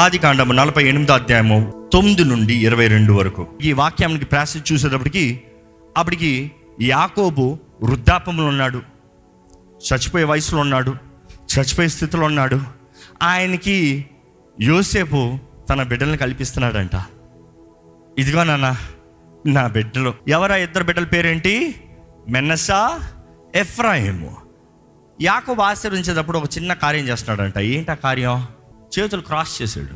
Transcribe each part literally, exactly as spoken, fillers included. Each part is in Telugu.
ఆది కాండము నలభై ఎనిమిదో అధ్యాయము తొమ్మిది నుండి ఇరవై రెండు వరకు. ఈ వాక్యానికి ప్రాసెస్ చూసేటప్పటికి అప్పటికి యాకోబు వృద్ధాపంలో ఉన్నాడు, చచ్చిపోయే వయసులో ఉన్నాడు, చచ్చిపోయే స్థితిలో ఉన్నాడు. ఆయనకి యోసేపు తన బిడ్డలను కల్పిస్తున్నాడంట. ఇదిగో నాన్న నా బిడ్డలు, ఎవరా ఇద్దరు బిడ్డల పేరేంటి? మెన్నసా, ఎఫ్రాయిము. యాకోబు ఆశీర్వించేటప్పుడు ఒక చిన్న కార్యం చేస్తున్నాడంట. ఏంటా కార్యం? చేతులు క్రాస్ చేశాడు.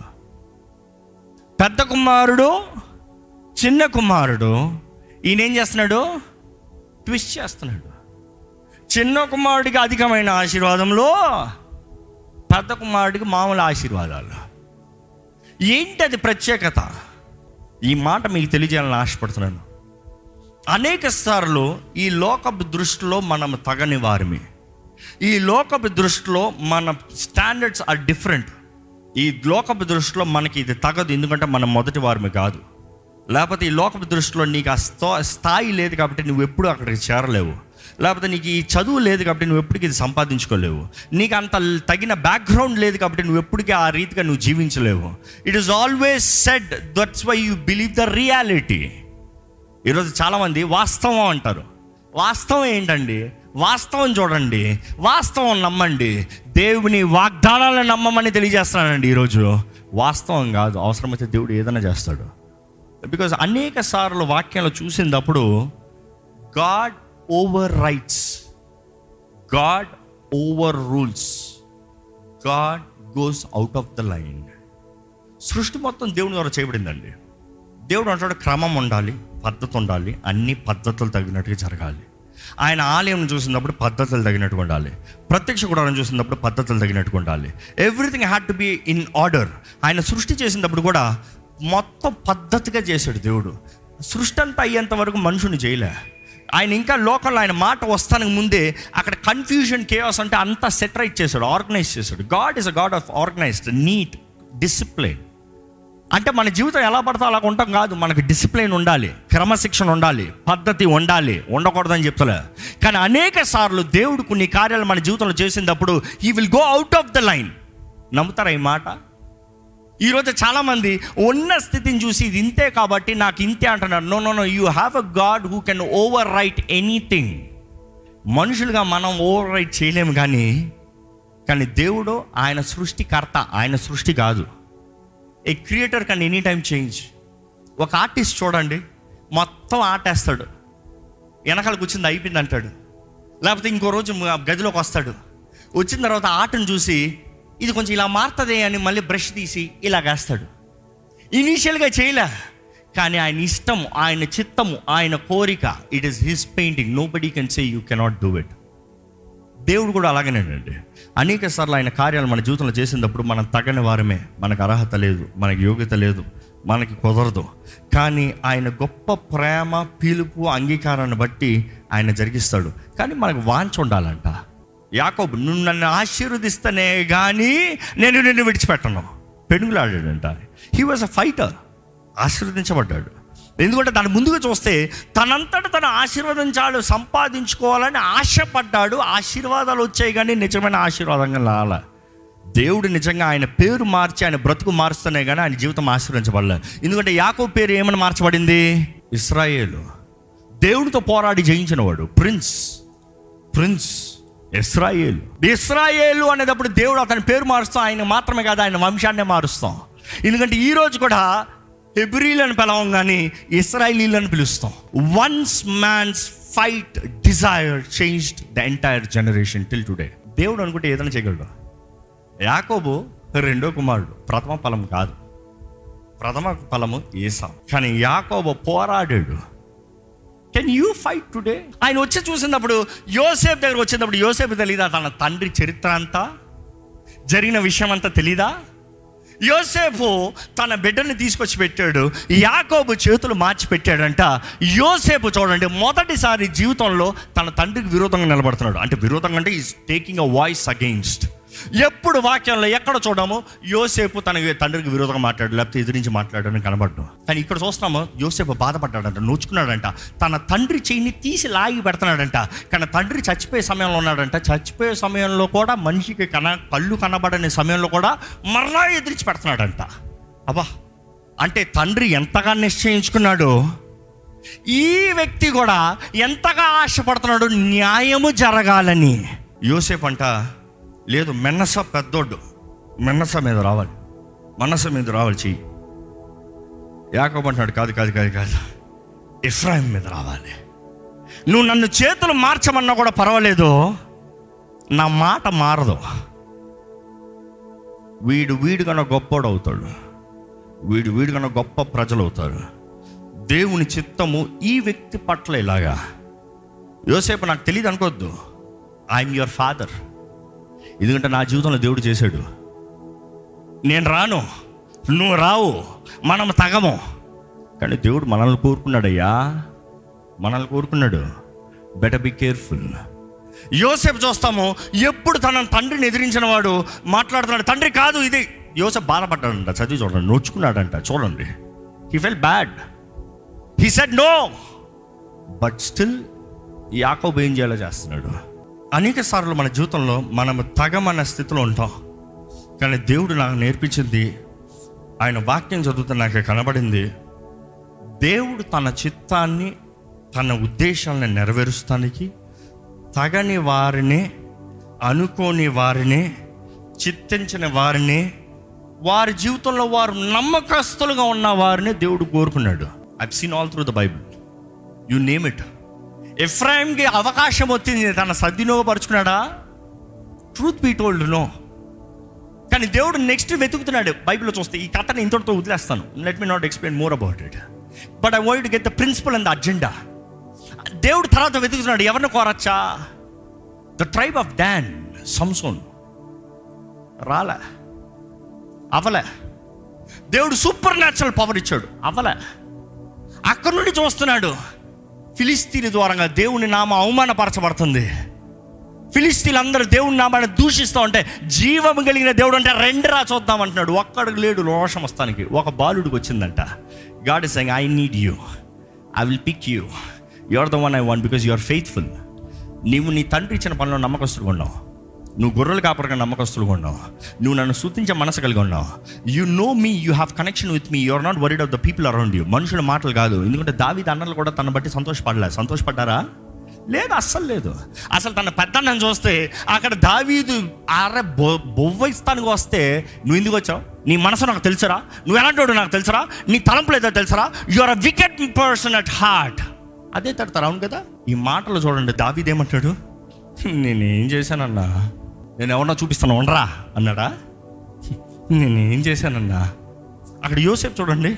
పెద్ద కుమారుడు చిన్న కుమారుడు ఈయనేం చేస్తున్నాడు? ట్విస్ట్ చేస్తున్నాడు. చిన్న కుమారుడికి అధికమైన ఆశీర్వాదంలో పెద్ద కుమారుడికి మామూలు ఆశీర్వాదాలు. ఏంటి అది ప్రత్యేకత? ఈ మాట మీకు తెలియజేయాలని ఆశపడుతున్నాను. అనేక సార్లు ఈ లోకపు దృష్టిలో మనం తగని వారిమే. ఈ లోకపు దృష్టిలో మన స్టాండర్డ్స్ ఆర్ డిఫరెంట్. ఈ లోకపు దృష్టిలో మనకి ఇది తగదు, ఎందుకంటే మనం మొదటి వారిమే కాదు. లేకపోతే ఈ లోకపు దృష్టిలో నీకు ఆ స్థా స్థాయి లేదు కాబట్టి నువ్వు ఎప్పుడూ అక్కడికి చేరలేవు. లేకపోతే నీకు ఈ చదువు లేదు కాబట్టి నువ్వు ఎప్పటికీ ఇది సంపాదించుకోలేవు. నీకు అంత తగిన బ్యాక్గ్రౌండ్ లేదు కాబట్టి నువ్వు ఎప్పటికీ ఆ రీతిగా నువ్వు జీవించలేవు. It is always said that's why you believe the reality. ఈరోజు చాలామంది వాస్తవం అంటారు. వాస్తవం ఏంటండి? వాస్తవం చూడండి, వాస్తవం నమ్మండి, దేవుని వాగ్దానాలను నమ్మమని తెలియజేస్తున్నానండి. ఈరోజు వాస్తవం కాదు, అవసరమైతే దేవుడు ఏదైనా చేస్తాడు. బికాజ్ అనేక సార్లు వాక్యాలు చూసినప్పుడు God overwrites, God overrules, God goes out of the line. సృష్టి మొత్తం దేవుని ద్వారా చేయబడిందండి. దేవుడు అంటాడు క్రమం ఉండాలి, పద్ధతి ఉండాలి, అన్ని పద్ధతులు తగినట్టుగా జరగాలి. ఆయన ఆలయం చూసినప్పుడు పద్ధతులు తగినట్టుగా ఉండాలి, ప్రత్యక్ష గుడారం చూసినప్పుడు పద్ధతులు తగినట్టుగా ఉండాలి. Everything had to be in order. ఆయన సృష్టి చేసినప్పుడు కూడా మొత్తం పద్ధతిగా చేశాడు దేవుడు. సృష్టి అంతా అయ్యేంత వరకు మనుషుని చేయలే. ఆయన ఇంకా లోకల్లో ఆయన మాట వస్తానికి ముందే అక్కడ కన్ఫ్యూజన్, కేయాస్ అంటే అంతా సెటరైట్ చేశాడు, ఆర్గనైజ్ చేశాడు. God is a God of organised, neat, discipline. అంటే మన జీవితం ఎలా పడతా అలా ఉంటాం కాదు, మనకు డిసిప్లైన్ ఉండాలి, క్రమశిక్షణ ఉండాలి, పద్ధతి ఉండాలి. ఉండకూడదని చెప్తలే. కానీ అనేక సార్లు దేవుడు కొన్ని కార్యాలు మన జీవితంలో చేసినప్పుడు he will go out of the line. నమ్ముతారా ఈ మాట? ఈరోజు చాలామంది ఉన్న స్థితిని చూసి ఇది ఇంతే కాబట్టి నాకు ఇంతే అంటున్నారు. No no no you have a God who can overwrite anything. మనుషులుగా మనం ఓవర్ రైట్ చేయలేము, కానీ కానీ దేవుడు ఆయన సృష్టికర్త, ఆయన సృష్టి కాదు. A creator can any time change. ఒక ఆర్టిస్ట్ చూడండి, మొత్తం ఆటేస్తాడు, వెనకాలకు వచ్చింది అయిపోయింది అంటాడు, లేకపోతే ఇంకో రోజు గదిలోకి వస్తాడు. వచ్చిన తర్వాత ఆటను చూసి ఇది కొంచెం ఇలా మారుతుంది అని మళ్ళీ బ్రష్ తీసి ఇలా వేస్తాడు. ఇనీషియల్గా చేయలే, కానీ ఆయన ఇష్టం, ఆయన చిత్తము, ఆయన కోరిక. It is his painting. Nobody can say you cannot do it. దేవుడు కూడా అలాగేనండి. అనేక సార్లు ఆయన కార్యాలు మన జీవితంలో చేసినప్పుడు మనం తగని వారమే, మనకు అర్హత లేదు, మనకు యోగ్యత లేదు, మనకి కుదరదు. కానీ ఆయన గొప్ప ప్రేమ, పిలుపు, అంగీకారాన్ని బట్టి ఆయన జరిగిస్తాడు. కానీ మనకు వాంఛ ఉండాలంట. యాకోబు, నువ్వు నన్ను ఆశీర్వదిస్తానే కానీ నేను నిన్ను విడిచిపెట్టను. పెనుగులాడాడంట. He was a fighter. ఆశీర్వదించబడ్డాడు. ఎందుకంటే దాని ముందుగా చూస్తే తనంతట తను ఆశీర్వదించాడు, సంపాదించుకోవాలని ఆశపడ్డాడు. ఆశీర్వాదాలు వచ్చాయి కానీ నిజమైన ఆశీర్వాదంగా రాలే. దేవుడు నిజంగా ఆయన పేరు మార్చి ఆయన బ్రతుకు మారుస్తానే కానీ ఆయన జీవితం ఆశీర్వదించబడలేదు. ఎందుకంటే యాకోబు పేరు ఏమని మార్చబడింది? ఇశ్రాయేలు. దేవుడితో పోరాడి జయించినవాడు, ప్రిన్స్, ప్రిన్స్ ఇశ్రాయేలు. ఇశ్రాయేలు అనేటప్పుడు దేవుడు అతని పేరు మారుస్తాం, ఆయన మాత్రమే కాదు ఆయన వంశాన్నే మారుస్తాం. ఎందుకంటే ఈరోజు కూడా హెబ్రీలను పిలవం కానీ ఇశ్రాయేలీలను పిలుస్తాం. Once man's fight desire changed the entire generation till today. దేవుడు అనుకుంటే ఏదైనా చేయగలడు. యాకోబు రెండో కుమారుడు, ప్రథమ ఫలం కాదు, ప్రథమ ఫలము ఏసావు. కానీ యాకోబు పోరాడాడు. Can you fight today? ఆయన వచ్చి చూసినప్పుడు యోసేపు దగ్గర వచ్చినప్పుడు యోసేపు తెలీదా తన తండ్రి చరిత్ర అంతా, జరిగిన విషయం అంతా తెలీదా? యోసేపు తన బిడ్డని తీసుకొచ్చి పెట్టాడు, యాకోబు చేతులు మార్చి పెట్టాడంట. యోసేపు చూడండి మొదటిసారి జీవితంలో తన తండ్రికి విరోధంగా నిలబడుతున్నాడు. అంటే విరోధంగా అంటే is taking a voice against. ఎప్పుడు వాక్యంలో ఎక్కడ చూడము యోసేపు తన తండ్రికి విరోధంగా మాట్లాడు, లేకపోతే ఎదురించి మాట్లాడని కనబడ్డు. కానీ ఇక్కడ చూస్తున్నాము యోసేపు బాధపడ్డాడంట, నోచుకున్నాడంట, తన తండ్రి చేయిని తీసి లాగి పెడుతున్నాడంట. కానీ తండ్రి చచ్చిపోయే సమయంలో ఉన్నాడంట. చచ్చిపోయే సమయంలో కూడా మనిషికి కన కళ్ళు కనబడని సమయంలో కూడా మరలా ఎదిరించి పెడుతున్నాడంట. అబ్బా, అంటే తండ్రి ఎంతగా నిశ్చయించుకున్నాడు, ఈ వ్యక్తి కూడా ఎంతగా ఆశపడుతున్నాడు న్యాయము జరగాలని. యోసేపు అంట, లేదు మెన్నస పెద్దోడు, మెన్నస మీద రావాలి, మనస మీద రావాలి చెయ్యి. యాకోబు అంటున్నాడు, కాదు కాదు కాదు కాదు ఎఫ్రాయిం మీద రావాలి. నువ్వు నన్ను చేతులు మార్చమన్నా కూడా పర్వాలేదు, నా మాట మారదు. వీడు వీడు కన్నా గొప్పోడు అవుతాడు, వీడు వీడు కన్నా గొప్ప ప్రజలు అవుతారు. దేవుని చిత్తము ఈ వ్యక్తి పట్ల ఇలాగా. యోసేపు నాకు తెలియదు అనుకోవద్దు, ఐఎమ్ యువర్ ఫాదర్. ఎందుకంటే నా జీవితంలో దేవుడు చేశాడు. నేను రాను, నువ్వు రావు, మనం తగము. కానీ దేవుడు మనల్ని కోరుకున్నాడయ్యా, మనల్ని కోరుకున్నాడు. Better be careful. యోసేపు చూస్తాము ఎప్పుడు తన తండ్రిని ఎదిరించిన వాడు మాట్లాడుతున్నాడు, తండ్రి కాదు ఇది. యోసేపు బాధపడ్డాడంట, చదివి చూడండి, నోచుకున్నాడంట. చూడండి, he fell bad, he said no, but still యాకోబు ఏం చేయాలో చేస్తున్నాడు. అనేక సార్లు మన జీవితంలో మనం తగమన్న స్థితిలో ఉంటాం. కానీ దేవుడు నాకు నేర్పించింది, ఆయన వాక్యం చదువుతూ నాకు కనబడింది, దేవుడు తన చిత్తాన్ని తన ఉద్దేశాలను నెరవేరుస్తానికి తగని వారిని, అనుకోని వారిని, చిత్తించిన వారిని, వారి జీవితంలో వారు నమ్మకస్తులుగా ఉన్న వారిని దేవుడు కోరుకున్నాడు. I have seen all through the Bible, you name it. ఎఫ్రాయిమ్కి అవకాశం వచ్చింది, తన సద్వినియోగపరుచుకున్నాడా? Truth be told, no. కానీ దేవుడు నెక్స్ట్ వెతుకుతున్నాడు. బైబిల్లో చూస్తే ఈ కథను ఇంతటితో వదిలేస్తాను, let me not explain more about it, but I want to get the principal and the agenda. దేవుడు తర్వాత వెతుకుతున్నాడు, ఎవరిని కోరచ్చా? ద ట్రైబ్ ఆఫ్ డాన్, సంసోన్ రాలే, అవలే. దేవుడు సూపర్ న్యాచురల్ పవర్ ఇచ్చాడు, అవలే. అక్కడ నుండి చూస్తున్నాడు, ఫిలిస్తీన్ ద్వారంగా దేవుని నామ అవమానపరచబడుతుంది, ఫిలిస్తీన్లందరూ దేవుని నామాన్ని దూషిస్తూ ఉంటే జీవం కలిగిన దేవుడు అంటే రెండరా చూద్దాం అంటున్నాడు. ఒక్కడికి లేడు రోషం వస్తానికి, ఒక బాలుడికి వచ్చిందంట. God is saying, I need you, I will pick you, you are the one I want because you are faithful. నీవు నీ తండ్రి ఇచ్చిన పనిలో నమ్మకస్తులుగా ఉన్నావు, నువ్వు గొర్రెలు కాపరిగా నమ్మకస్తులుగా ఉన్నావు, నువ్వు నన్ను స్తుతించే మనసు కలిగి ఉన్నావు. You know me, you have connection with me, you're not worried of the people around you. మనుషుల మాటలు కాదు, ఎందుకంటే దావీదు అన్నలు కూడా తన బట్టి సంతోషపడలేదు. సంతోషపడ్డారా? లేదు, అస్సలు లేదు. అసలు తన పెద్దన్నని చూస్తే అక్కడ దావీదు అరే బొ బొవ్వయిస్తానికి వస్తే నువ్వు ఎందుకు వచ్చావు, నీ మనసు నాకు తెలుసురా, నువ్వు ఎలాంటి వాడు నాకు తెలుసురా, నీ తలంపులు ఏదో తెలుసురా, you're a wicked person at heart. అదే తడతారు, అవును కదా. ఈ మాటలు చూడండి, దావీదు ఏమంటాడు, నేనేం చేశానన్నా, నేను ఎవరన్నా చూపిస్తాను ఉండరా అన్నాడా? నేనేం చేశానన్నా. అక్కడ యోసేపు చూడండి,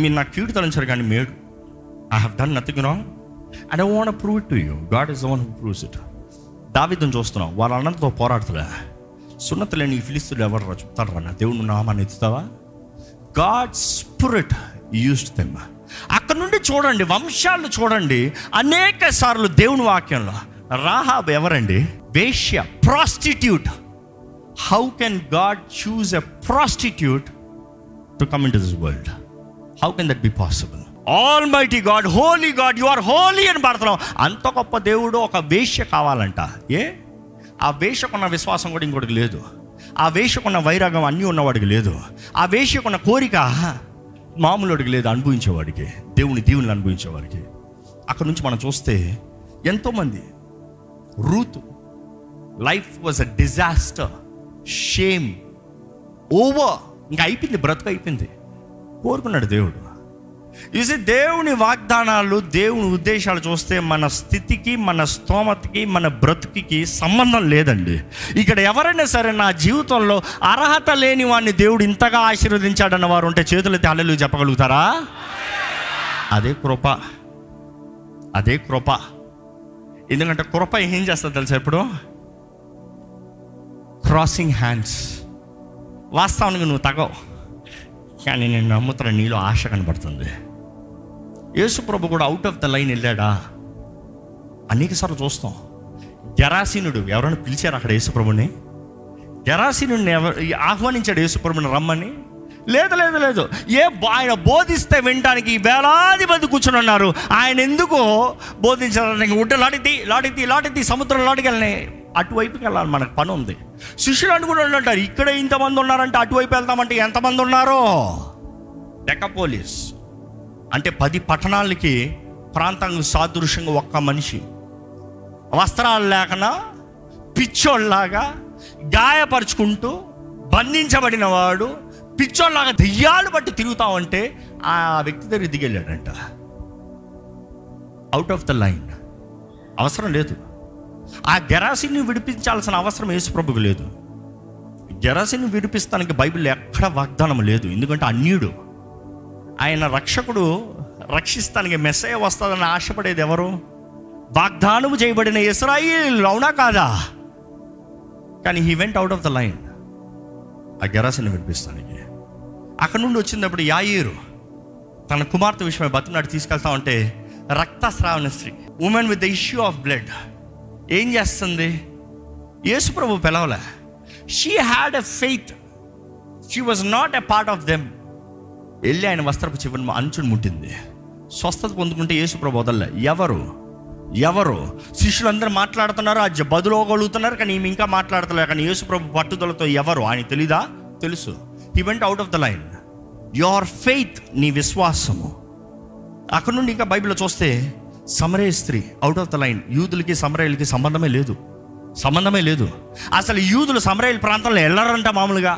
మీరు నాకు కీడు తలంచారు కానీ మేడు, I have done nothing wrong, I don't want to prove it to you, God is the one who proves it. దావీదును చూస్తున్నాం, వాళ్ళ అన్నంతో పోరాడుతులే, సున్నత లేని ఈ ఫిలిస్తీన్లు ఎవరు చెప్తారా, నా దేవుడు నామాన్ని ఎత్తుతావా? God spirit used them. అక్కడ నుండి చూడండి, వంశాలు చూడండి, అనేక సార్లు దేవుని వాక్యంలో. రాహాబ్ ఎవరండి? వేశ్య, prostitute. How can God choose a prostitute to come into this world? How can that be possible? Almighty God, holy God, you are holy అని పాడుతున్నాం. అంత గొప్ప దేవుడు ఒక వేశ్య కావాలంట. ఏ ఆ వేశ్యకున్న విశ్వాసం కూడా ఇంకోటికి లేదు, ఆ వేశ్యకున్న వైరాగం అన్నీ ఉన్నవాడికి లేదు, ఆ వేశ్యకున్న కోరిక మామూలుడికి లేదు, అనుభవించేవాడికి, దేవుని దేవుని అనుభవించేవాడికి. అక్కడ నుంచి మనం చూస్తే ఎంతోమంది, Ruth life was a disaster, shame, over, ఇంకా అయిపోయింది, బ్రతుకు అయిపోయింది. కోరుకున్నాడు దేవుడు. ఇది దేవుని వాగ్దానాలు, దేవుని ఉద్దేశాలు చూస్తే మన స్థితికి, మన స్తోమతకి, మన బ్రతుకికి సంబంధం లేదండి. ఇక్కడ ఎవరైనా సరే నా జీవితంలో అర్హత లేని వాడిని దేవుడు ఇంతగా ఆశీర్వదించాడన్న వారు ఉంటే చేతులైతే హల్లెలూయా చెప్పగలుగుతారా? అదే కృప, అదే కృప. ఎందుకంటే కృప ఏం చేస్తుంది తెలుసా? ఇప్పుడు క్రాసింగ్ హ్యాండ్స్, వాస్తవానికి నువ్వు తగవు, కానీ నేను నమ్ముతున్న నీలో ఆశ కనబడుతుంది. యేసుప్రభు కూడా అవుట్ ఆఫ్ ద లైన్ వెళ్ళాడా? అనేకసార్లు చూస్తాం. జరాసీనుడు ఎవరైనా పిలిచారు అక్కడ యేసుప్రభుని? గెరాసీనుని ఆహ్వానించాడు యేసుప్రభుని రమ్మని? లేదు లేదు లేదు ఏ ఆయన బోధిస్తే వినడానికి వేలాది మంది కూర్చొని ఉన్నారు. ఆయన ఎందుకో బోధించడానికి ఉంటే లాటితి లాటితి లాటితి సముద్రం లాటికెళ్ళని అటువైపుకి వెళ్ళాలి, మనకు పని ఉంది. శిష్యులు అనుకుంటూ ఉంటారు ఇక్కడ ఇంతమంది ఉన్నారంటే అటువైపు వెళ్తామంటే ఎంతమంది ఉన్నారో. డెకాపోలిస్ అంటే పది పట్టణాలకి ప్రాంతానికి సాదృశ్యంగా ఒక్క మనిషి వస్త్రాలు లేకనా పిచ్చోళ్ళలాగా గాయపరుచుకుంటూ బంధించబడిన వాడు పిచ్చోళ్ళలాగా దెయ్యాలు బట్టి తిరుగుతామంటే ఆ వ్యక్తి దగ్గర దిగెళ్ళాడంట. అవుట్ ఆఫ్ ద లైన్, అవసరం లేదు. ఆ గెరాసీని విడిపించాల్సిన అవసరం యేసుప్రభుకు లేదు. గెరాసీని విడిపిస్తానికి బైబిల్లో ఎక్కడ వాగ్దానం లేదు. ఎందుకంటే అన్యుడు, ఆయన రక్షకుడు, రక్షిస్తానికి మెస్సయ వస్తుందని ఆశపడేది ఎవరు? వాగ్దానము చేయబడిన ఇశ్రాయేలు, అవునా కాదా? కానీ he went out of the line. ఆ గెరాసీని విడిపిస్తానికి అక్కడ నుండి వచ్చినప్పుడు యాయీరు తన కుమార్తె విషయమై బతిమలాడి తీసుకెళ్తామంటే రక్తస్రావణ స్త్రీ, woman with the issue of blood, ఏం చేస్తుంది? యేసుప్రభు పిలవలే. She had a faith, she was not a part of them. వెళ్ళి ఆయన వస్త్రపు చివరిని అంచుని ముట్టింది, స్వస్థత పొందుకుంటే యేసుప్రభు వదలలే. ఎవరు ఎవరు శిష్యులందరూ మాట్లాడుతున్నారు, ఆ బదులోగలుగుతున్నారు, కానీ ఈమె ఇంకా మాట్లాడతలేదు. కానీ యేసుప్రభు పట్టుదలతో ఎవరు ఆయన తెలీదా? తెలుసు. He went out of the line. Your faith, నీ విశ్వాసము. అక్కడ నుండి ఇంకా బైబిల్లో చూస్తే సమరయ స్త్రీ, అవుట్ ఆఫ్ ద లైన్. యూదులకి సమరయులకి సంబంధమే లేదు, సంబంధమే లేదు. అసలు యూదులు సమరయుల ప్రాంతంలో వెళ్ళరంట, మామూలుగా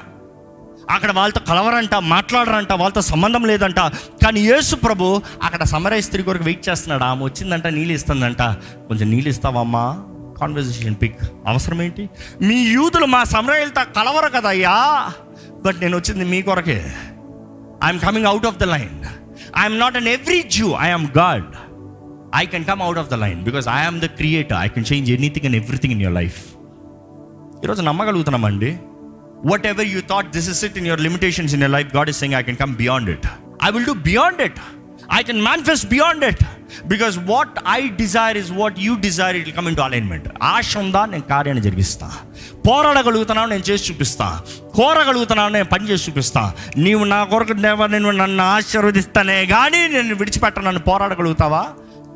అక్కడ వాళ్ళతో కలవరంట, మాట్లాడరంట, వాళ్ళతో సంబంధం లేదంట. కానీ యేసు ప్రభు అక్కడ సమరయ స్త్రీ కొరకు వెయిట్ చేస్తున్నాడు. ఆమె వచ్చిందంట, నీళ్ళు ఇస్తుందంట. కొంచెం నీళ్ళు ఇస్తావమ్మా, కాన్వర్జేషన్ పిక్. అవసరం ఏంటి? మీ యూదులు మా సమరయులతో కలవరు కదయ్యా, బట్ నేను వచ్చింది మీ కొరకే. I'm coming out of the line. I'm not an every Jew, I'm God. I can come out of the line because I am the creator. I can change anything and everything in your life. ఈరోజు నమ్మగలుగుతున్నామండి. Whatever ever you thought this is it in your limitations in your life, God is saying I can come beyond it. I will do beyond it. I can manifest beyond it. Because what I desire is what you desire. It will come into alignment. ఆశ ఉందా? నేను కార్యాన్ని జరిగిస్తా. పోరాడగలుగుతున్నావు, నేను చేసి చూపిస్తా. కోరగలుగుతున్నావు, నేను పని చేసి చూపిస్తా. నీవు నా కొరకు నేను నన్ను ఆశీర్వదిస్తానే కానీ నేను విడిచిపెట్టను. నన్ను పోరాడగలుగుతావా?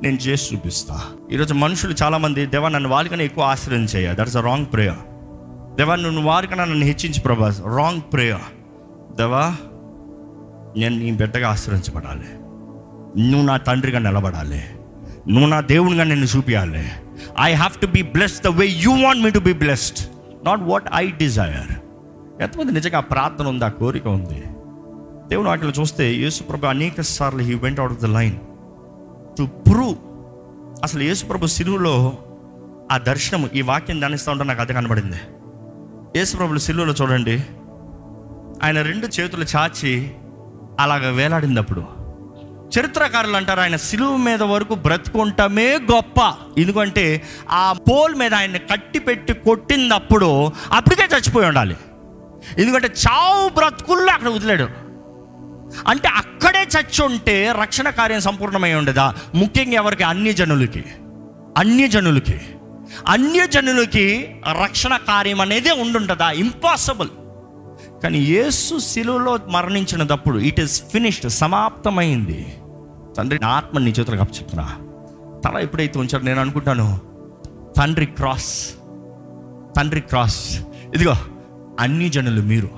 నేను చేసి చూపిస్తా. ఈరోజు మనుషులు చాలామంది, దేవా నన్ను వారికన్నా ఎక్కువ ఆశ్రయించేయ, that is a wrong prayer. దేవా నువ్వు వారికన్నా నన్ను హెచ్చించు ప్రభా, రాంగ్ ప్రేయర్. దేవా నేను నీ బిడ్డగా ఆశ్రయించబడాలి, నువ్వు నా తండ్రిగా నిలబడాలి, నువ్వు నా దేవునిగా నేను చూపించాలి. I have to be blessed the way you want me to be blessed, not what I desire. ఎంతమంది నిజంగా ఆ ప్రార్థన ఉంది, ఆ కోరిక ఉంది? దేవుని వాటిలో చూస్తే యేసు ప్రభు అనేక సార్లు he went out of the line to prove. అసలు యేసుప్రభు సిలువలో ఆ దర్శనము, ఈ వాక్యం ధ్యానిస్తూ ఉంటే నాకు అదే కనబడింది. యేసుప్రభులు సిలువలో చూడండి, ఆయన రెండు చేతులు చాచి అలాగ వేలాడినప్పుడు చరిత్రకారులు అంటారు ఆయన సిలువ మీద వరకు బ్రతుకుంటమే గొప్ప. ఎందుకంటే ఆ పోల్ మీద ఆయన కట్టి పెట్టి కొట్టినప్పుడు అప్పటికే చచ్చిపోయి ఉండాలి. ఎందుకంటే చావు బ్రతుకుల్లో అక్కడ వదిలేడు. అంటే అక్కడే చచ్చి ఉంటే రక్షణ కార్యం సంపూర్ణమై ఉండదా? ముఖ్యంగా ఎవరికి? అన్యజనులకి. అన్యజనులకి అన్యజనులకి రక్షణ కార్యం అనేది ఉండుంటుందా? ఇంపాసిబుల్. కానీ యేసు సిలువలో మరణించినప్పుడు ఇట్ ఈస్ ఫినిష్డ్, సమాప్తమైంది. తండ్రి నా ఆత్మ నీ చేతులకు అప్పచెప్తున్నా. తల ఎప్పుడైతే ఉంచారు, నేను అనుకుంటాను తండ్రి క్రాస్, తండ్రి క్రాస్, ఇదిగో అన్యజనులు మీరు,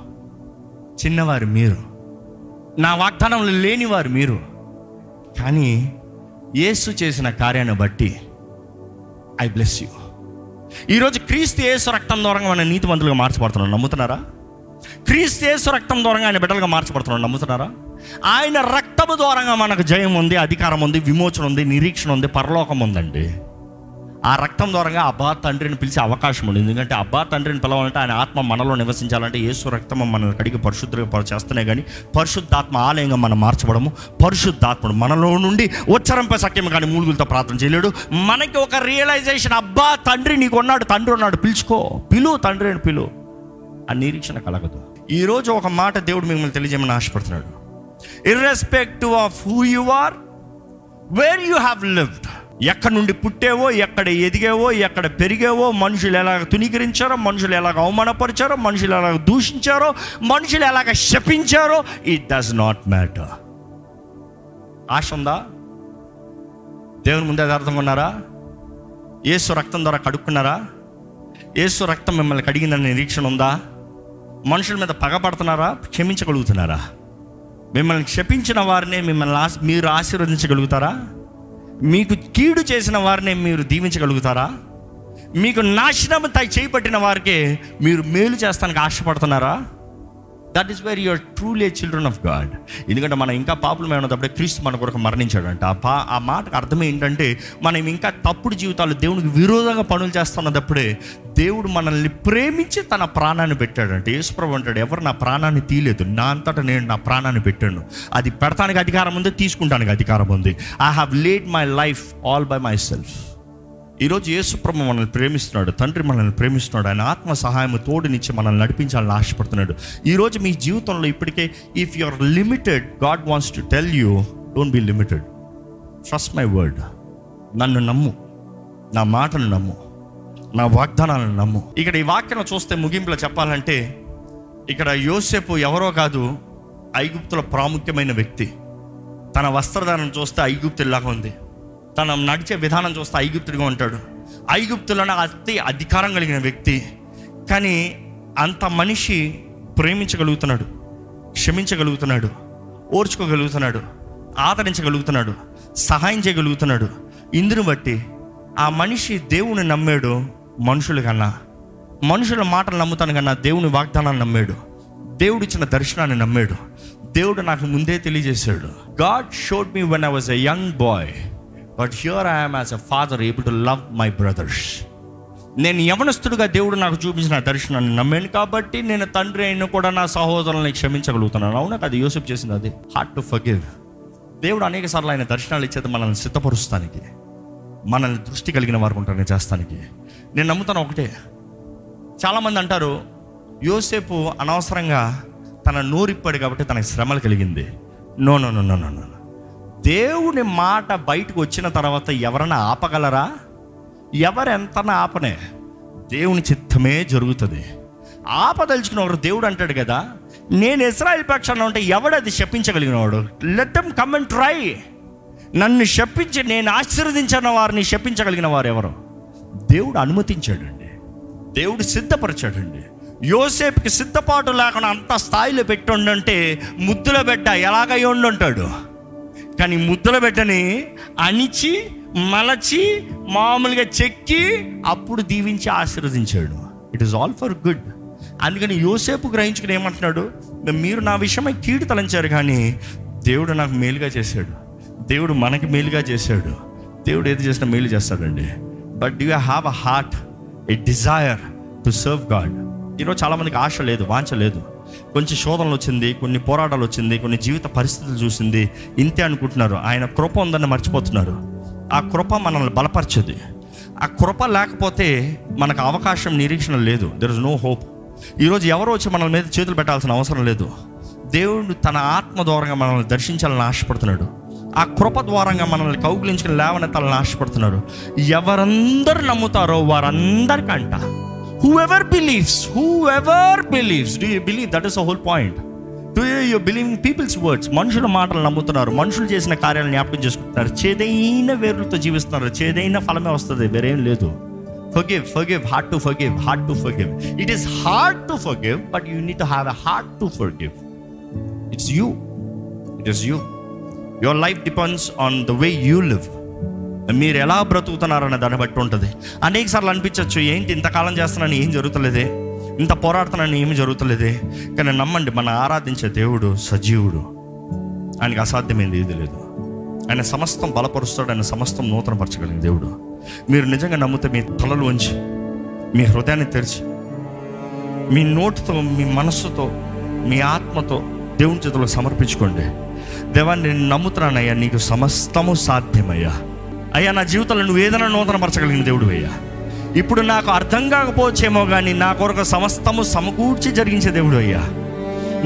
చిన్నవారు మీరు, నా వాగ్దానంలో లేనివారు మీరు. కానీ యేసు చేసిన కార్యాన్ని బట్టి ఐ బ్లెస్ యూ. ఈరోజు క్రీస్తు యేసు రక్తం ద్వారా మనం నీతిమంతులుగా మార్చబడుతున్నాం, నమ్ముతున్నారా? క్రీస్తు యేసు రక్తం ద్వారా ఆయన బిడ్డలుగా మార్చబడుతున్నాం, నమ్ముతున్నారా? ఆయన రక్తము ద్వారా మనకు జయం ఉంది, అధికారం ఉంది, విమోచన ఉంది, నిరీక్షణ ఉంది, పరలోకం ఉందండి. ఆ రక్తం ద్వారా అబ్బా తండ్రిని పిలిచే అవకాశం ఉంది. ఎందుకంటే అబ్బా తండ్రిని పిలవాలంటే ఆయన ఆత్మ మనలో నివసించాలంటే యేసు రక్తం మనం కడిగి పరిశుద్ధంగా చేస్తున్నాయి. కానీ పరిశుద్ధాత్మ ఆలయంగా మనం మార్చబడము. పరిశుద్ధాత్మడు మనలో నుండి ఉచ్చరింప సఖ్యం కానీ మూలుగులతో ప్రార్థన చేయలేడు. మనకి ఒక రియలైజేషన్, అబ్బా తండ్రి నీకు ఉన్నాడు, తండ్రి ఉన్నాడు, పిలుచుకో, పిలు తండ్రిని పిలు, ఆ నిరీక్షణ కలగదు. ఈరోజు ఒక మాట దేవుడు మిమ్మల్ని తెలియజేయమని ఆశపడుతున్నాడు. Irrespective of who you are, where you have lived, ఎక్కడ నుండి పుట్టేవో, ఎక్కడ ఎదిగేవో, ఎక్కడ పెరిగేవో, మనుషులు ఎలాగ తునీకరించారో, మనుషులు ఎలాగ అవమానపరిచారో, మనుషులు ఎలాగ దూషించారో, మనుషులు ఎలాగ శపించారో, ఇట్ డస్ నాట్ మ్యాటర్. ఆశ ఉందా? దేవుని ముందే అర్థంగా ఉన్నారా? యేసు రక్తం ద్వారా కడుక్కున్నారా? యేసు రక్తం మిమ్మల్ని కడిగిందనే నిరీక్షణ ఉందా? మనుషుల మీద పగపడుతున్నారా? క్షమించగలుగుతున్నారా? మిమ్మల్ని క్షపించిన వారినే మిమ్మల్ని ఆశ మీరు ఆశీర్వదించగలుగుతారా? మీకు కీడు చేసిన వారినే మీరు దీవించగలుగుతారా? మీకు నాశనం తై చేపట్టిన వారికే మీరు మేలు చేస్తానికి ఆశపడుతున్నారా? That is where you're truly children of God. ఎందుకంటే మనం ఇంకా పాపులమే ఉన్నప్పుడు క్రీస్తు మన కొరకు మరణించాడంట. ఆ పా ఆ మాటకు అర్థం ఏంటంటే, మనం ఇంకా తప్పుడు జీవితాలు, దేవునికి విరోధంగా పనులు చేస్తున్నప్పుడే దేవుడు మనల్ని ప్రేమించి తన ప్రాణాన్ని పెట్టాడంటే, యేసుప్రభువు అంటాడు, ఎవరు నా ప్రాణాన్ని తీయలేదు, నా అంతటా నేను నా ప్రాణాన్ని పెట్టాను. అది పెడతానికి అధికారం ఉంది, తీసుకుంటానికి అధికారం ఉంది. I have laid my life all by myself. ఈరోజు యేసుప్రభువు మనల్ని ప్రేమిస్తున్నాడు, తండ్రి మనల్ని ప్రేమిస్తున్నాడు, ఆయన ఆత్మ సహాయం తోడునిచ్చి మనల్ని నడిపించాలని ఆశపడుతున్నాడు. ఈరోజు మీ జీవితంలో ఇప్పటికే if you are limited, God wants to tell you, don't be limited. Trust my word. నన్ను నమ్ము, నా మాటను నమ్ము, నా వాగ్దానాలను నమ్ము. ఇక్కడ ఈ వాక్యం చూస్తే ముగింపులో చెప్పాలంటే, ఇక్కడ యోసేపు ఎవరో కాదు, ఐగుప్తుల ప్రాముఖ్యమైన వ్యక్తి. తన వస్త్రధారణ చూస్తే ఐగుప్తులాగా ఉంది, తన నడిచే విధానం చూస్తే ఐగుప్తుడిగా ఉంటాడు. ఐగుప్తులను అతి అధికారం కలిగిన వ్యక్తి, కానీ అంత మనిషి ప్రేమించగలుగుతున్నాడు, క్షమించగలుగుతున్నాడు, ఓర్చుకోగలుగుతున్నాడు, ఆదరించగలుగుతున్నాడు, సహాయం చేయగలుగుతున్నాడు. ఇందును బట్టి ఆ మనిషి దేవుని నమ్మాడు, మనుషుల కన్నా మనుషుల మాటలు నమ్ముతాను కన్నా దేవుని వాగ్దానాన్ని నమ్మాడు, దేవుడిచ్చిన దర్శనాన్ని నమ్మాడు. దేవుడు నాకు ముందే తెలియజేశాడు. God showed me when I was a young boy, but here I am as a father able to love my brothers. నేను యవనస్తుడిగా దేవుడు నాకు చూపించిన దర్శనాన్ని నమ్మాను కాబట్టి నేను తండ్రి అయిన కూడా నా సహోదరులను క్షమించగలుగుతున్నాను. అవునా? అది యూసఫ్ చేసింది. అది హార్ట్ టు ఫర్గివ్. దేవుడు అనేక సార్లు ఆయన దర్శనాలు ఇచ్చేది మనల్ని సిద్ధపరుస్తానికి, మనల్ని దృష్టి కలిగిన వారు ఉంటారని చేస్తానికి. నేను నమ్ముతాను ఒకటే, చాలామంది అంటారు యోసేపు అనవసరంగా తన నోరిప్పాడు కాబట్టి తనకు శ్రమలు కలిగింది. No no no no no దేవుని మాట బయటకు వచ్చిన తర్వాత ఎవరైనా ఆపగలరా? ఎవరెంతనా ఆపనే, దేవుని చిత్తమే జరుగుతుంది. ఆపదలుచుకున్నవాడు దేవుడు అంటాడు కదా, నేను ఇశ్రాయేల్ పక్షాన ఉంటే ఎవడది శపించగలిగినవాడు? Let them come and try. నన్ను శపించి నేను ఆశీర్వదించిన వారిని శపించగలిగిన వారు ఎవరు? దేవుడు అనుమతించాడండి, దేవుడు సిద్ధపరిచాడండి. యోసేపుకి సిద్ధపాటు లేకుండా అంత స్థాయిలో పెట్టుండంటే ముద్దుల బిడ్డ ఎలాగై ఉండుంటాడు. కానీ ముద్దుల బిడ్డని అణిచి మలచి మామూలుగా చెక్కి అప్పుడు దీవించి ఆశీర్వదించాడు. It is all for good. అందుకని యోసేపు గ్రహించుకుని ఏమంటున్నాడు, మీరు నా విషయమై కీడు తలంచారు, కానీ దేవుడు నాకు మేలుగా చేశాడు, దేవుడు మనకి మేలుగా చేశాడు. దేవుడు ఏది చేసినా మేలు చేస్తాడండి. But do you have a heart, a desire to serve God? ఈరోజు చాలామందికి ఆశ లేదు, వాంఛ లేదు. కొంచెం శోధనలు వచ్చింది, కొన్ని పోరాటాలు వచ్చింది, కొన్ని జీవిత పరిస్థితులు చూసింది, ఇంతే అనుకుంటున్నారు. ఆయన కృప ఉందని మర్చిపోతున్నారు. ఆ కృప మనల్ని బలపరిచేది. ఆ కృప లేకపోతే మనకు అవకాశం, నిరీక్షణ లేదు. There is no hope. ఈరోజు ఎవరో వచ్చి మనల మీద చేతులు పెట్టాల్సిన అవసరం లేదు. దేవుడు తన ఆత్మ ద్వారంగా మనల్ని దర్శించాలని ఆశపడుతున్నాడు. ఆ కృప ద్వారంగా మనల్ని కౌగిలించుకుని లేవనెత్తాలని ఆశపడుతున్నాడు. ఎవరందరూ నమ్ముతారో వారందరికంట, whoever believes whoever believes do you believe? That is the whole point. Do you, you believe in people's words? మనుషుల మాటలు నమ్ముతున్నారు, మనుషులు చేసిన కార్యాలను జ్ఞాపకం చేసుకుంటున్నారు, చేదైన వేరులతో జీవిస్తున్నారు, చేదైన ఫలమే వస్తుంది, వేరేం లేదు. forgive forgive hard to forgive hard to forgive it is hard to forgive, but you need to have a heart to forgive. It's you, it is you. Your life depends on the way you live. మీరు ఎలా బ్రతుకుతున్నారన్న దాన్ని బట్టి ఉంటుంది. అనేక సార్లు అనిపించవచ్చు, ఏంటి ఇంతకాలం చేస్తున్నాను ఏం జరుగుతలేదే, ఇంత పోరాడుతున్నాను ఏమి జరుగుతలేదే. కానీ నమ్మండి, మనం ఆరాధించే దేవుడు సజీవుడు, ఆయనకు అసాధ్యమైంది ఏది లేదు. ఆయన సమస్తం బలపరుస్తాడు, ఆయన సమస్తం నూతనపరచగలిగిన దేవుడు. మీరు నిజంగా నమ్మితే మీ తలలు వంచి, మీ హృదయాన్ని తెరిచి, మీ నోటితో, మీ మనస్సుతో, మీ ఆత్మతో దేవుని చేతులకు సమర్పించుకోండి. దేవా, నేను నమ్ముతున్నానయ్యా, నీకు సమస్తము సాధ్యమయ్యా. అయ్యా, నా జీవితంలో నువ్వు ఏదైనా నూతనపరచగలిగిన దేవుడు అయ్యా. ఇప్పుడు నాకు అర్థం కాకపోవచ్చేమో, కానీ నా కొరకు సమస్తము సమకూర్చి జరిగించే దేవుడు అయ్యా.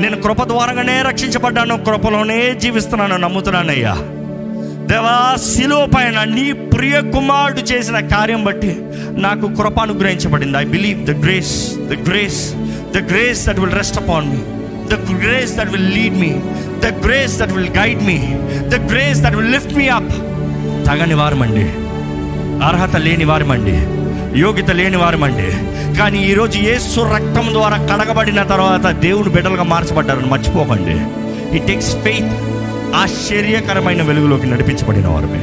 నేను కృప ద్వారానే రక్షించబడ్డాను, కృపలోనే జీవిస్తున్నాను, నమ్ముతున్నానయ్యా. దేవా, సిలువ పైన నీ ప్రియ కుమారుడు చేసిన కార్యం బట్టి నాకు కృప అనుగ్రహించబడింది. I believe the grace the grace the grace that will rest upon me, the grace that will lead me, the grace that will guide me, the grace that will lift me up. తగని వారమండి, అర్హత లేని వారమండి, యోగ్యత లేని వారమండి, కానీ ఈరోజు యేసు రక్తం ద్వారా కడగబడిన తర్వాత దేవుని బిడ్డలుగా మార్చబడ్డారని మర్చిపోకండి. It takes faith. ఆశ్చర్యకరమైన వెలుగులోకి నడిపించబడిన వారమే,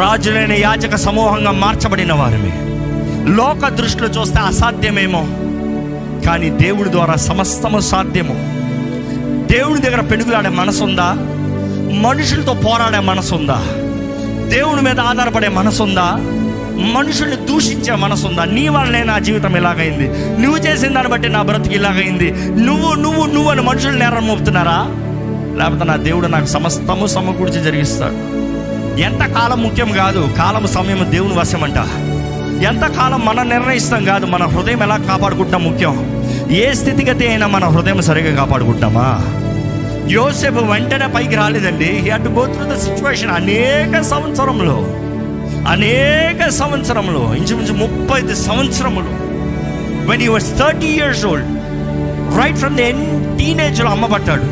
రాజులైన యాజక సమూహంగా మార్చబడిన వారమే. లోక దృష్టిలో చూస్తే అసాధ్యమేమో, కానీ దేవుడి ద్వారా సమస్తము సాధ్యము. దేవుడి దగ్గర పెనుగులాడే మనసుందా? మనుషులతో పోరాడే మనసుందా? దేవుడి మీద ఆధారపడే మనసుందా? మనుషుల్ని దూషించే మనసుందా? నీ వల్లనే నా జీవితం ఇలాగైంది, నువ్వు చేసిన దాన్ని బట్టి నా బ్రతికి ఇలాగైంది, నువ్వు నువ్వు నువ్వు అని మనుషులు నేరం మోపుతున్నారా? లేకపోతే నా దేవుడు నాకు సమస్తము సమకూర్చి జరిగిస్తాడు. ఎంత కాలం ముఖ్యం కాదు, కాలం సమయం దేవుని వశం అంట. ఎంతకాలం మనం నిర్ణయిస్తాం కాదు, మన హృదయం ఎలా కాపాడుకుంటాం ముఖ్యం. ఏ స్థితిగతి అయినా మన హృదయం సరిగ్గా కాపాడుకుంటామా? యోసేపు వెంటనే పైకి రాలేదండి. He had to go through the situation. అనేక సంవత్సరంలో అనేక సంవత్సరంలో ఇంచుమించు ముప్పై సంవత్సరములు, when he was thirty years old, right from the టీనేజ్లో అమ్మబడ్డాడు.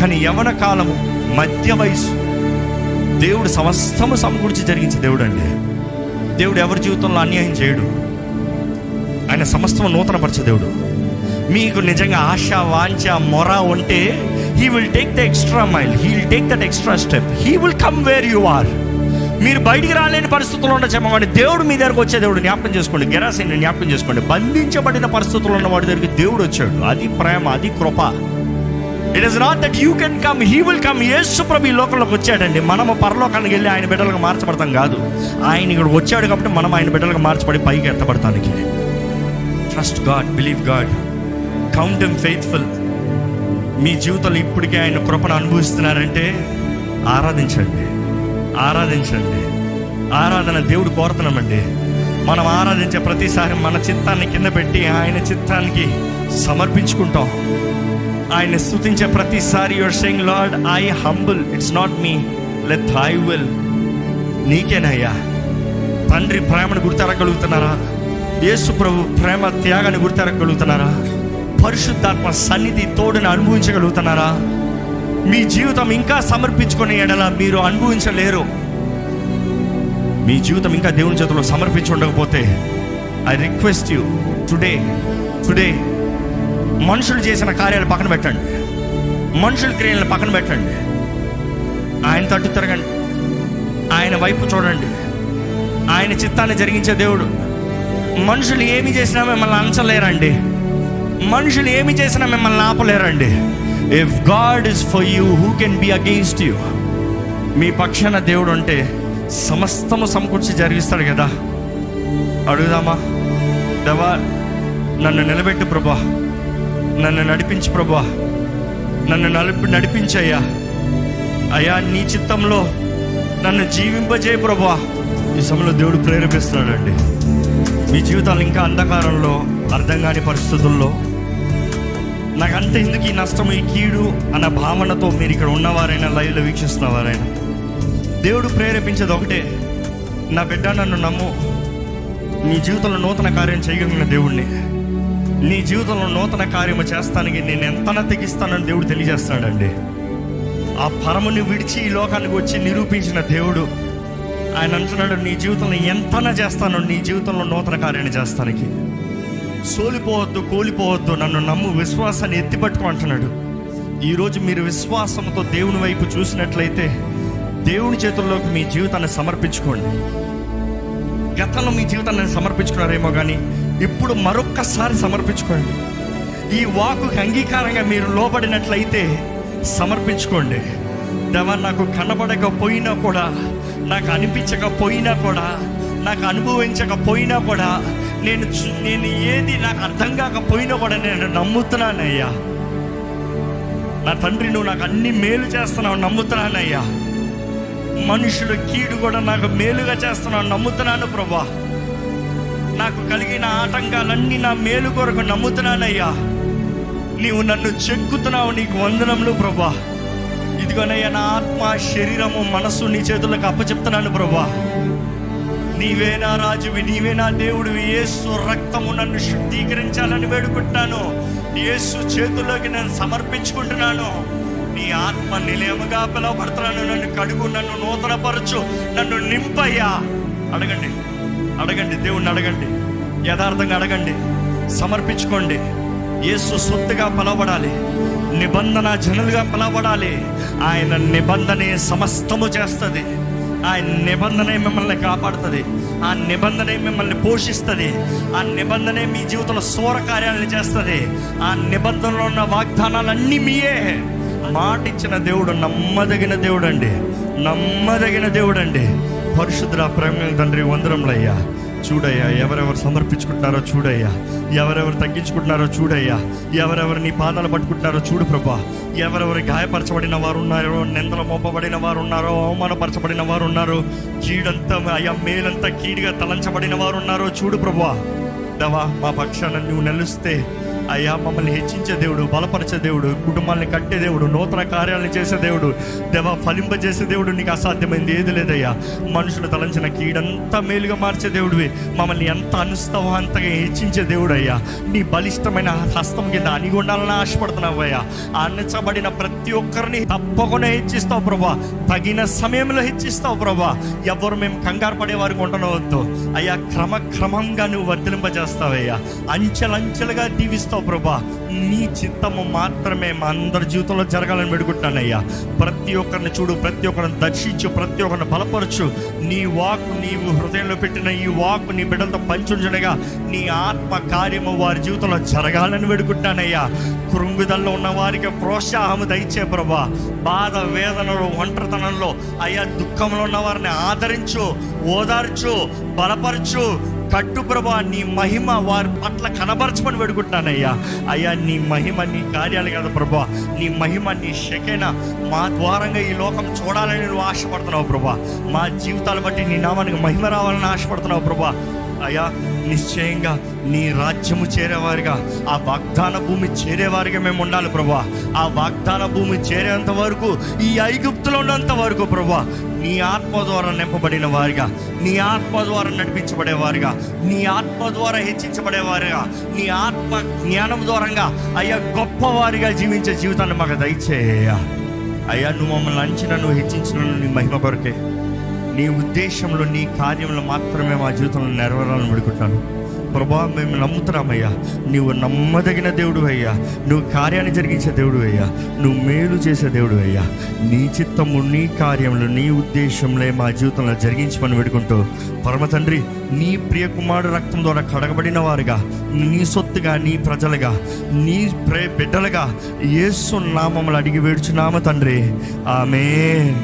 కానీ యవ్వన కాలము, మధ్య వయసు దేవుడు సమస్తము సమకూర్చి జరిగించే దేవుడు అండి. దేవుడు ఎవరి జీవితంలో అన్యాయం చేయడు, ఆయన సమస్తము నూతనపరిచే దేవుడు. మీకు నిజంగా ఆశ, వాంఛ, మొర ఉంటే he will take the extra mile, he will take that extra step, he will come where you are. మీరు బయటికి రాలేని పరిస్థితుల్లో ఉన్న చెప్పండి, దేవుడు మీ దగ్గరకు వచ్చే దేవుడు. జ్ఞాపకం చేసుకోండి, గెరాసేనుని జ్ఞాపకం చేసుకోండి. బంధించబడిన పరిస్థితుల్లో ఉన్న వాడి దగ్గరికి దేవుడు వచ్చాడు. అది ప్రేమ, అది కృప. It is not that you can come, he will come. Yesu ప్రభు ఈ లోకంలోకి వచ్చాడండి. మనము పరలోకానికి వెళ్ళి ఆయన బిడ్డలకు మార్చబడతాం కాదు, ఆయన ఇక్కడ వచ్చాడు కాబట్టి మనం ఆయన బిడ్డలకు మార్చబడి పైకి ఎత్తబడతానికి. Trust God, believe God, count him faithful. మీ జీవితంలో ఇప్పటికే ఆయన కృపను అనుభవిస్తున్నారంటే ఆరాధించండి, ఆరాధించండి. ఆరాధన దేవుడు కోరుతున్నామండి. మనం ఆరాధించే ప్రతిసారి మన చిత్తాన్ని కింద పెట్టి ఆయన చిత్తానికి సమర్పించుకుంటాం. ఆయన స్తుతించే ప్రతిసారి you are saying, Lord I humble, it's not me, let thy will. నీకేనయ్యా. తండ్రి ప్రేమను గుర్తెరగలుగుతున్నారా? యేసు ప్రభు ప్రేమ త్యాగాన్ని గుర్తెరగలుగుతున్నారా? పరిశుద్ధాత్మ సన్నిధి తోడుని అనుభవించగలుగుతున్నారా? మీ జీవితం ఇంకా సమర్పించుకునే ఎడల మీరు అనుభవించలేరు. మీ జీవితం ఇంకా దేవుని చేతుల్లో సమర్పించి ఉండకపోతే I request you today today మనుషులు చేసిన కార్యాలు పక్కన పెట్టండి, మనుషుల క్రియలను పక్కన పెట్టండి. ఆయన తట్టు తిరగండి, ఆయన వైపు చూడండి. ఆయన చిత్తాన్ని జరిగించే దేవుడు. మనుషులు ఏమి చేసినా మిమ్మల్ని అంచలేరండి, మనుషులు ఏమి చేసినా మిమ్మల్ని ఆపలేరండి. If God is for you, who can be against you? మీ పక్షాన దేవుడు ఉంటే సమస్తము సమకూర్చి జరిగిస్తాడు కదా. అడుగుదామా? దేవా, నన్ను నిలబెట్టు ప్రభా, నన్ను నడిపించు ప్రభువా, నన్ను నడిపి నడిపించయ్యా. అయ్యా, నీ చిత్తంలో నన్ను జీవింపజేయ ప్రభువా. ఈ సమయంలో దేవుడు ప్రేరేపిస్తున్నాడు అండి. మీ జీవితాలు ఇంకా అంధకారంలో, అర్థం కాని పరిస్థితుల్లో, నాకంటే ఎందుకు ఈ నష్టం, ఈ కీడు అన్న భావనతో మీరు ఇక్కడ ఉన్నవారైనా, లైవ్లో వీక్షిస్తున్న వారైనా, దేవుడు ప్రేరేపించేది ఒకటే, నా బిడ్డ నన్ను నమ్ము. నీ జీవితంలో నూతన కార్యం చేయగలిగిన దేవుడిని, నీ జీవితంలో నూతన కార్యము చేస్తానికి నేను ఎంతనా తెగిస్తానని దేవుడు తెలియజేస్తున్నాడండి. ఆ పరముని విడిచి ఈ లోకానికి వచ్చి నిరూపించిన దేవుడు ఆయన అంటున్నాడు, నీ జీవితంలో ఎంతనా చేస్తాను, నీ జీవితంలో నూతన కార్యాన్ని చేస్తానికి. సోలిపోవద్దు, కోలిపోవద్దు, నన్ను నమ్ము, విశ్వాసాన్ని ఎత్తిపట్టుకో అంటున్నాడు. ఈరోజు మీరు విశ్వాసంతో దేవుని వైపు చూసినట్లయితే దేవుని చేతుల్లోకి మీ జీవితాన్ని సమర్పించుకోండి. గతంలో మీ జీవితాన్ని సమర్పించుకున్నారేమో, కానీ ఇప్పుడు మరొక్కసారి సమర్పించుకోండి. ఈ వాకుకి అంగీకారంగా మీరు లోబడినట్లయితే సమర్పించుకోండి. దేవా, నాకు కనబడకపోయినా కూడా, నాకు అనిపించకపోయినా కూడా, నాకు అనుభవించకపోయినా కూడా, నేను నేను ఏది నాకు అర్థం కాకపోయినా కూడా నేను నమ్ముతున్నానయ్యా. నా తండ్రి, నువ్వు నాకు అన్ని మేలు చేస్తున్నావు, నమ్ముతున్నానయ్యా. మనుషుల కీడు కూడా నాకు మేలుగా చేస్తున్నావు, నమ్ముతున్నాను ప్రభా. నాకు కలిగిన ఆటంకాలన్నీ నా మేలు కొరకు నమ్ముతున్నానయ్యా. నీవు నన్ను చెక్కుతున్నావు, నీకు వందనములు ప్రభా. ఇదిగోనయ్యా, నా ఆత్మ, శరీరము, మనసు నీ చేతులకు అప్పచెప్తున్నాను ప్రభువా. నీవే నా రాజువి, నీవే నా దేవుడివి. యేసు రక్తము నన్ను శుద్ధీకరించాలని వేడుకుంటున్నాను. యేసు చేతుల్లోకి నేను సమర్పించుకుంటున్నాను. నీ ఆత్మ నిలయముగా పిలవబడుతున్నాను. నన్ను కడుగు, నన్ను నూతనపరచు, నన్ను నింపయ్యా. అడగండి, అడగండి, దేవుణ్ణి అడగండి, యథార్థంగా అడగండి, సమర్పించుకోండి. యేసు సొత్తుగా పిలవబడాలి, నిబంధన జనులుగా పిలవబడాలి. ఆయన నిబంధనే సమస్తము చేస్తుంది. ఆయన నిబంధనే మిమ్మల్ని కాపాడుతుంది. ఆ నిబంధనే మిమ్మల్ని పోషిస్తుంది. ఆ నిబంధనే మీ జీవితంలో సూర కార్యాలను చేస్తుంది. ఆ నిబంధనలో ఉన్న వాగ్దానాలన్నీ మీయే. మాట ఇచ్చిన దేవుడు నమ్మదగిన దేవుడు అండి, నమ్మదగిన దేవుడు అండి. పరిశుద్ధుడా, ప్రేమ తండ్రి, వందరములయ్యా. చూడయ్యా, ఎవరెవరు సమర్పించుకుంటున్నారో చూడయ్యా, ఎవరెవరు తగ్గించుకుంటున్నారో చూడయ్యా, ఎవరెవరు నీ పాదాలు పట్టుకుంటున్నారో చూడు ప్రభా. ఎవరెవరు గాయపరచబడిన వారు ఉన్నారో, నిందలు మోపబడిన వారు ఉన్నారో, అవమానపరచబడిన వారు ఉన్నారు, కీడంతా అయ్యా మేలంతా కీడుగా తలంచబడిన వారు ఉన్నారో చూడు ప్రభా. దవా, మా పక్షాన నువ్వు నిలిస్తే అయ్యా, మమ్మల్ని హెచ్చించే దేవుడు, బలపరిచే దేవుడు, కుటుంబాన్ని కట్టే దేవుడు, నూతన కార్యాలను చేసే దేవుడు, దేవా ఫలింపజేసే దేవుడు. నీకు అసాధ్యమైంది ఏది లేదయ్యా. మనుషులు తలంచిన కీడంతా మేలుగా మార్చే దేవుడివి. మమ్మల్ని ఎంత అనుస్తావో అంతగా హెచ్చించే దేవుడు అయ్యా. నీ బలిష్టమైన హస్తం కింద అనిగొండాలని ఆశపడుతున్నావయ్యా. అణచబడిన ప్రతి ఒక్కరిని తప్పకుండా హెచ్చిస్తావు ప్రభా, తగిన సమయంలో హెచ్చిస్తావు ప్రభా. ఎవరు మేము కంగారు పడేవారు ఉండనవద్దు అయ్యా. క్రమక్రమంగా నువ్వు వర్తింపజేస్తావయ్యా, అంచెలంచెలుగా దీవిస్తావు ప్రభా. నీ చిత్తము మాత్రమే మా అందరి జీవితంలో జరగాలని పెడుకుంటానయ్యా. ప్రతి ఒక్కరిని చూడు, ప్రతి ఒక్కరిని దర్శించు, ప్రతి ఒక్కరిని బలపరచు. నీ వాకు, నీవు హృదయంలో పెట్టిన ఈ వాకు నీ బిడ్డలతో పంచుండగా నీ ఆత్మ కార్యము వారి జీవితంలో జరగాలని పెడుకుంటానయ్యా. కృంగుదల్లో ఉన్న వారికి ప్రోత్సాహము దయచే ప్రభా. బాధ, వేదనలో, ఒంటరితనంలో అయ్యా, దుఃఖంలో ఉన్న వారిని ఆదరించు, ఓదార్చు, బలపరచు, కట్టు ప్రభా. నీ మహిమ వారి పట్ల కనబరచమని పెడుకుంటానయ్యా. అయ్యా, నీ మహిమ, నీ కార్యాలు కదా ప్రభా. నీ మహిమ, నీ షెకెనా మా ద్వారంగా ఈ లోకం చూడాలని నువ్వు ఆశపడుతున్నావు ప్రభా. మా జీవితాలు బట్టి నీ నామానికి మహిమ రావాలని ఆశపడుతున్నావు ప్రభా. అయ్యా, నిశ్చయంగా నీ రాజ్యము చేరేవారిగా, ఆ వాగ్దాన భూమి చేరేవారిగా మేము ఉండాలి ప్రభా. ఆ వాగ్దాన భూమి చేరేంత వరకు, ఈ ఐగుప్తులో ఉన్నంత వరకు ప్రభా, నీ ఆత్మ ద్వారా నింపబడిన వారిగా, నీ ఆత్మ ద్వారా నడిపించబడేవారుగా, నీ ఆత్మ ద్వారా హెచ్చించబడేవారుగా, నీ ఆత్మ జ్ఞానం ద్వారంగా అయ్యా గొప్పవారిగా జీవించే జీవితాన్ని మాకు దయచేయ్యా. అయ్యా, నువ్వు మమ్మల్ని అంచిన, నువ్వు హెచ్చించిన, నీ మహిమ కొరకే, నీ ఉద్దేశంలో, నీ కార్యంలో మాత్రమే మా జీవితంలో నెరవేరాలని వేడుకుంటాను ప్రభా. మేము నమ్ముతున్నామయ్యా, నువ్వు నమ్మదగిన దేవుడు అయ్యా, నువ్వు కార్యాన్ని జరిగించే దేవుడు అయ్యా, నువ్వు మేలు చేసే దేవుడు అయ్యా. నీ చిత్తము, నీ కార్యములు, నీ ఉద్దేశంలో మా జీవితంలో జరిగించమని వేడుకుంటూ, పరమ తండ్రి, నీ ప్రియ కుమారుడు రక్తం ద్వారా కడగబడిన వారుగా, నీ సొత్తుగా, నీ ప్రజలుగా, నీ ప్రే బిడ్డలుగా యేసు నామములు అడిగి వేడుచున్నాము తండ్రి. ఆమేన్.